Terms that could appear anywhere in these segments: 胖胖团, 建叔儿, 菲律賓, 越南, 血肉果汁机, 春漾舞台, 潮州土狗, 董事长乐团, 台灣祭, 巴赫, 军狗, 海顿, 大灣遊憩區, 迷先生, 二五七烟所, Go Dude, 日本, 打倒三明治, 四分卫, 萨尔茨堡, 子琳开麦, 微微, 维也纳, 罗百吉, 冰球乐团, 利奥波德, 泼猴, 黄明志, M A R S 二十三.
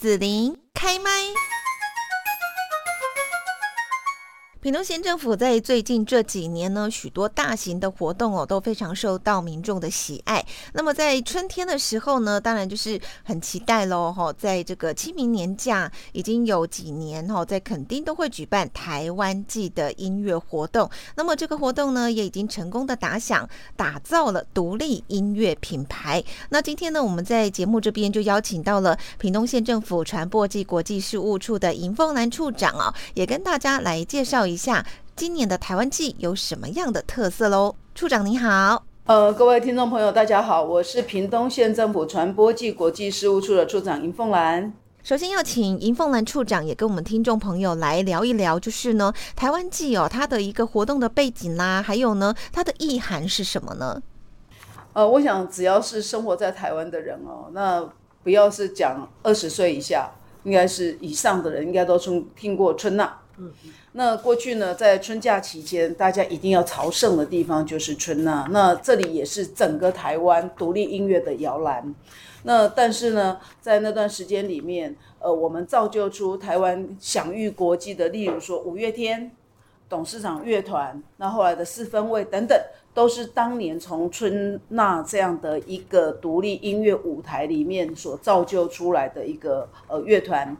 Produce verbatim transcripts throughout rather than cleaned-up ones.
子琳开麦。屏东县政府在最近这几年呢，许多大型的活动哦都非常受到民众的喜爱。那么在春天的时候呢，当然就是很期待咯、哦、在这个清明年假已经有几年、哦、在垦丁都会举办台湾季的音乐活动。那么这个活动呢，也已经成功的打响打造了独立音乐品牌。那今天呢，我们在节目这边就邀请到了屏东县政府传播暨国际事务处的尹凤兰处长哦，也跟大家来介绍一下今年的台湾季有什么样的特色咯。处长你好。呃，各位听众朋友大家好，我是屏东县政府传播暨国际事务处的处长尹凤兰。首先要请尹凤兰处长也跟我们听众朋友来聊一聊，就是呢台湾季哦它的一个活动的背景啦，还有呢它的意涵是什么呢？呃，我想只要是生活在台湾的人哦，那不要是讲二十岁以下，应该是以上的人应该都听过春吶、啊。那过去呢，在春假期间，大家一定要朝圣的地方就是春吶、啊。那这里也是整个台湾独立音乐的摇篮。那但是呢，在那段时间里面，呃，我们造就出台湾享誉国际的，例如说五月天、董事长乐团，那后来的四分卫等等，都是当年从春吶这样的一个独立音乐舞台里面所造就出来的一个呃乐团。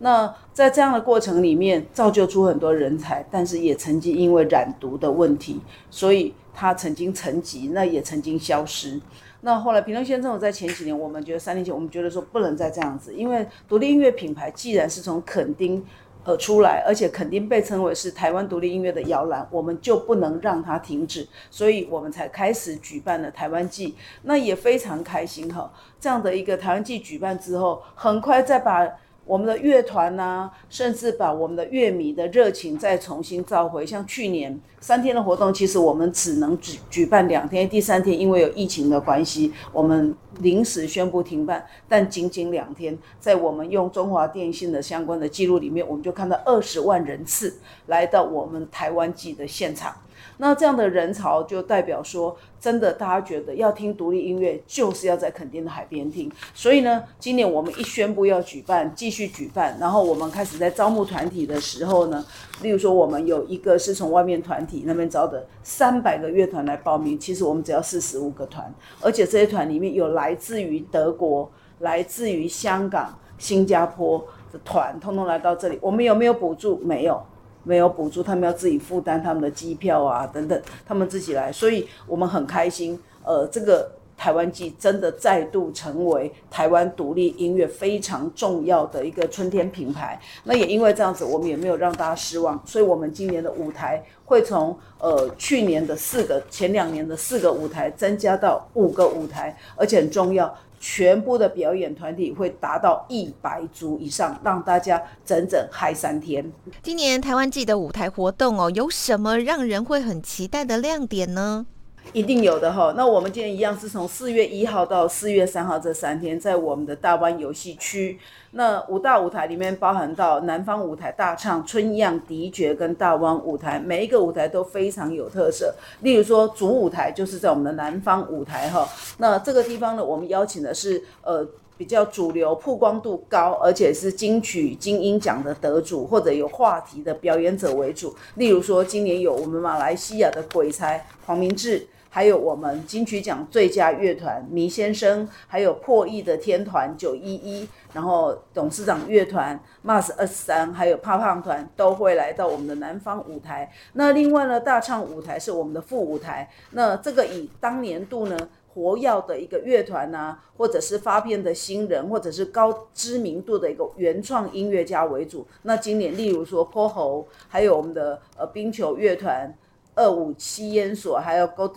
那在这样的过程里面，造就出很多人才，但是也曾经因为染毒的问题，所以他曾经沉寂，那也曾经消失。那后来屏东县政府在前几年，我们觉得三年前我们觉得说不能再这样子，因为独立音乐品牌既然是从垦丁呃出来，而且垦丁被称为是台湾独立音乐的摇篮，我们就不能让它停止，所以我们才开始举办了台湾季。那也非常开心哈，这样的一个台湾季举办之后，很快再把我们的乐团啊，甚至把我们的乐迷的热情再重新召回。像去年三天的活动，其实我们只能举举办两天，第三天因为有疫情的关系，我们临时宣布停办，但仅仅两天，在我们用中华电信的相关的记录里面，我们就看到二十万人次来到我们台湾季的现场。那这样的人潮就代表说，真的大家觉得要听独立音乐就是要在垦丁的海边听。所以呢，今年我们一宣布要举办，继续举办，然后我们开始在招募团体的时候呢，例如说我们有一个是从外面团体那边招的三百个乐团来报名，其实我们只要四十五个团，而且这些团里面有来自于德国、来自于香港、新加坡的团，通通来到这里。我们有没有补助？没有。没有补助，他们要自己负担他们的机票啊等等，他们自己来，所以我们很开心。呃，这个台湾季真的再度成为台湾独立音乐非常重要的一个春天品牌。那也因为这样子，我们也没有让大家失望，所以我们今年的舞台会从呃去年的四个，前两年的四个舞台增加到五个舞台，而且很重要。全部的表演团体会达到一百组以上，让大家整整嗨三天。今年台湾季的舞台活动哦，有什么让人会很期待的亮点呢？一定有的哈。那我们今天一样是从四月一号到四月三号这三天，在我们的大湾游戏区。那五大舞台里面包含到南方舞台大唱、春样迪爵跟大湾舞台，每一个舞台都非常有特色。例如说主舞台就是在我们的南方舞台哈，那这个地方呢，我们邀请的是呃。比较主流、曝光度高，而且是金曲金音奖的得主或者有话题的表演者为主。例如说，今年有我们马来西亚的鬼才黄明志，还有我们金曲奖最佳乐团迷先生，还有破译的天团九一一，然后董事长乐团 M A R S 二十三， 还有胖胖团都会来到我们的南方舞台。那另外呢，大唱舞台是我们的副舞台。那这个以当年度呢，活跃的一个乐团啊，或者是发片的新人，或者是高知名度的一个原创音乐家为主。那今年例如说泼猴，还有我们的呃冰球乐团、二五七烟所，还有 Go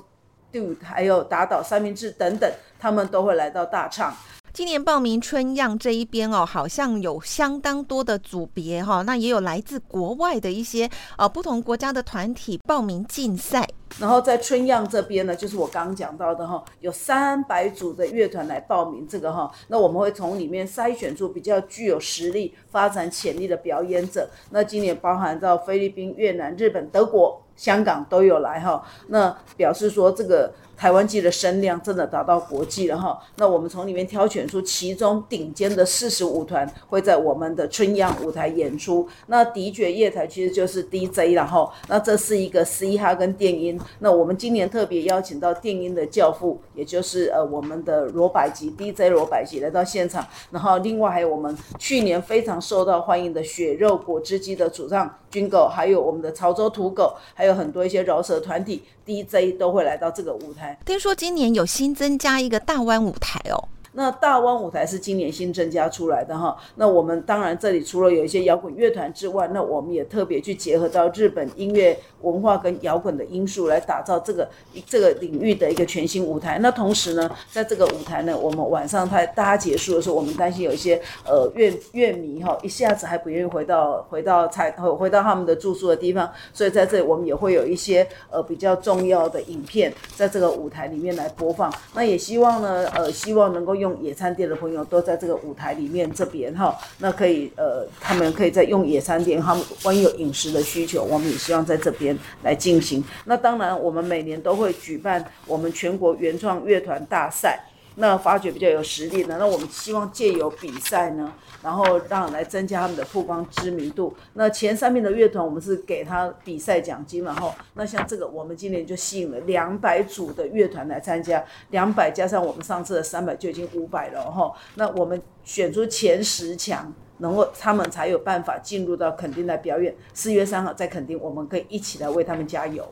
Dude， 还有打倒三明治等等，他们都会来到大唱。今年报名春样这一边哦，好像有相当多的组别哈、哦，那也有来自国外的一些呃不同国家的团体报名竞赛。然后在春样这边呢，就是我刚刚讲到的哈、哦，有三百组的乐团来报名这个哈、哦，那我们会从里面筛选出比较具有实力、发展潜力的表演者。那今年包含到菲律宾、越南、日本、德国、香港都有来哈，那表示说这个台湾季的声量真的达到国际了哈。那我们从里面挑选出其中顶尖的四十舞团会在我们的春漾舞台演出。那迪爵乐台其实就是 D J 了哈，那这是一个嘻哈跟电音。那我们今年特别邀请到电音的教父，也就是呃我们的罗百吉 D J 罗百吉来到现场，然后另外还有我们去年非常受到欢迎的血肉果汁机的主唱军狗，还有我们的潮州土狗，还有很多一些饶舌团体 D J 都会来到这个舞台。听说今年有新增加一个大湾舞台哦。那大湾舞台是今年新增加出来的哈，那我们当然这里除了有一些摇滚乐团之外，那我们也特别去结合到日本音乐文化跟摇滚的因素来打造这个这个领域的一个全新舞台。那同时呢，在这个舞台呢，我们晚上它大家结束的时候，我们担心有一些呃乐乐迷哈、哦、一下子还不愿意回到回到才回到他们的住宿的地方，所以在这里我们也会有一些呃比较重要的影片在这个舞台里面来播放。那也希望呢呃希望能够用野餐垫的朋友都在这个舞台里面这边哈，那可以呃，他们可以再用野餐垫，他们万一有饮食的需求，我们也希望在这边来进行。那当然，我们每年都会举办我们全国原创乐团大赛。那发掘比较有实力的，那我们希望借由比赛呢，然后让来增加他们的曝光知名度。那前三名的乐团，我们是给他比赛奖金嘛，吼。那像这个，我们今年就吸引了两百组的乐团来参加，两百加上我们上次的三百，就已经五百了，吼。那我们选出前十强。然后他们才有办法进入到墾丁来表演。四月三号在墾丁，我们可以一起来为他们加油。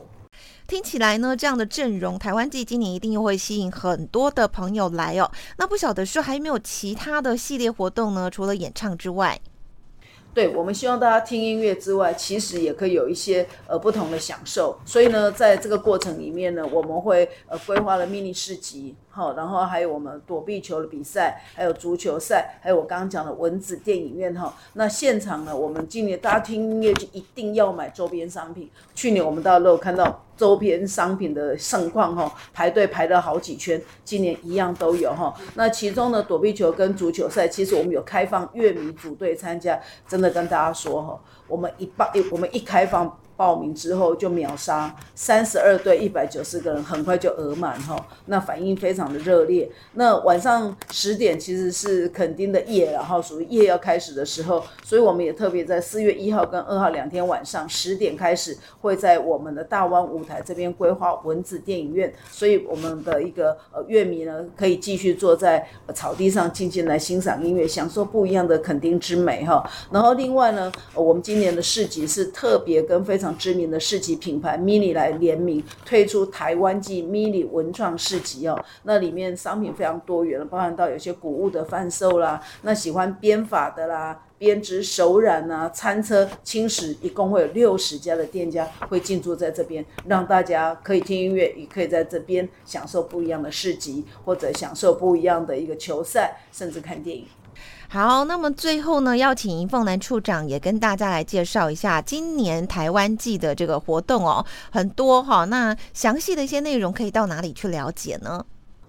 听起来呢，这样的阵容，台湾季今年一定又会吸引很多的朋友来哦。那不晓得说还有没有其他的系列活动呢？除了演唱之外。对，我们希望大家听音乐之外，其实也可以有一些呃不同的享受。所以呢，在这个过程里面呢，我们会呃规划了 Mini 市集，好、哦，然后还有我们躲避球的比赛，还有足球赛，还有我刚刚讲的蚊子电影院哈、哦。那现场呢，我们今年大家听音乐就一定要买周边商品。去年我们到了看到周边商品的盛况哈、哦，排队排了好几圈，今年一样都有哈、哦。那其中呢，躲避球跟足球赛，其实我们有开放乐迷组队参加，真的。跟大家说，我们一报，我们一开放报名之后就秒杀，三十二队一百九十个人，很快就额满哈。那反应非常的热烈。那晚上十点其实是墾丁的夜，然后属于夜要开始的时候，所以我们也特别在四月一号跟二号两天晚上十点开始，会在我们的大湾舞台这边规划蚊子电影院，所以我们的一个呃乐迷呢，可以继续坐在草地上静静来欣赏音乐，享受不一样的墾丁之美哈。然后另外呢，我们今年的市集是特别跟非常知名的市集品牌 Mini 来联名推出台湾季 Mini 文创市集哦，那里面商品非常多元，包含到有些古物的贩售啦，那喜欢编法的啦，编织手染啊，餐车轻食，一共会有六十家的店家会进驻在这边，让大家可以听音乐，也可以在这边享受不一样的市集，或者享受不一样的一个球赛，甚至看电影。好，那么最后呢，要请凤南处长也跟大家来介绍一下今年台湾季的这个活动哦，很多哈、哦，那详细的一些内容可以到哪里去了解呢？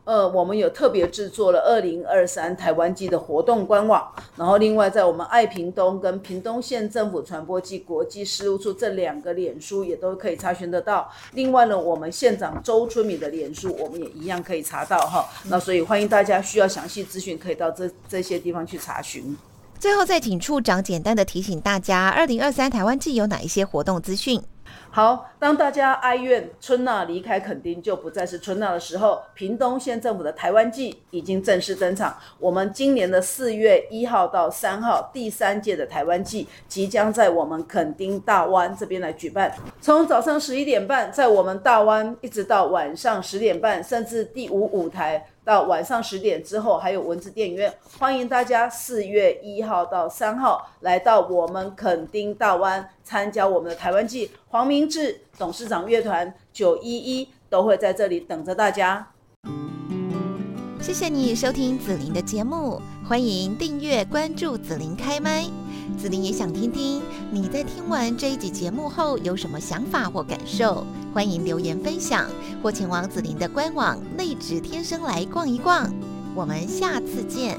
呃，我们有特别制作了二零二三台湾季的活动官网，然后另外在我们爱屏东跟屏东县政府传播暨国际事务处这两个脸书也都可以查询得到。另外呢，我们县长周春米的脸书我们也一样可以查到哈。那所以欢迎大家需要详细资讯，可以到这这些地方去查询。最后再请处长简单的提醒大家，二零二三台湾季有哪一些活动资讯？好，当大家哀怨春娜离开墾丁就不再是春娜的时候，屏东县政府的台湾季已经正式登场。我们今年的四月一号到三号第三届的台湾季即将在我们墾丁大湾这边来举办，从早上十一点半在我们大湾一直到晚上十点半，甚至第五舞台到晚上十点之后还有蚊子电影院，欢迎大家四月一号到三号来到我们墾丁大湾参加我们的台湾季。黄明志董事长乐团九一一都会在这里等着大家。谢谢你收听子琳的节目，欢迎订阅关注子琳开麦。子琳也想听听你在听完这一集节目后有什么想法或感受，欢迎留言分享，或前往子琳的官网内指天生来逛一逛。我们下次见。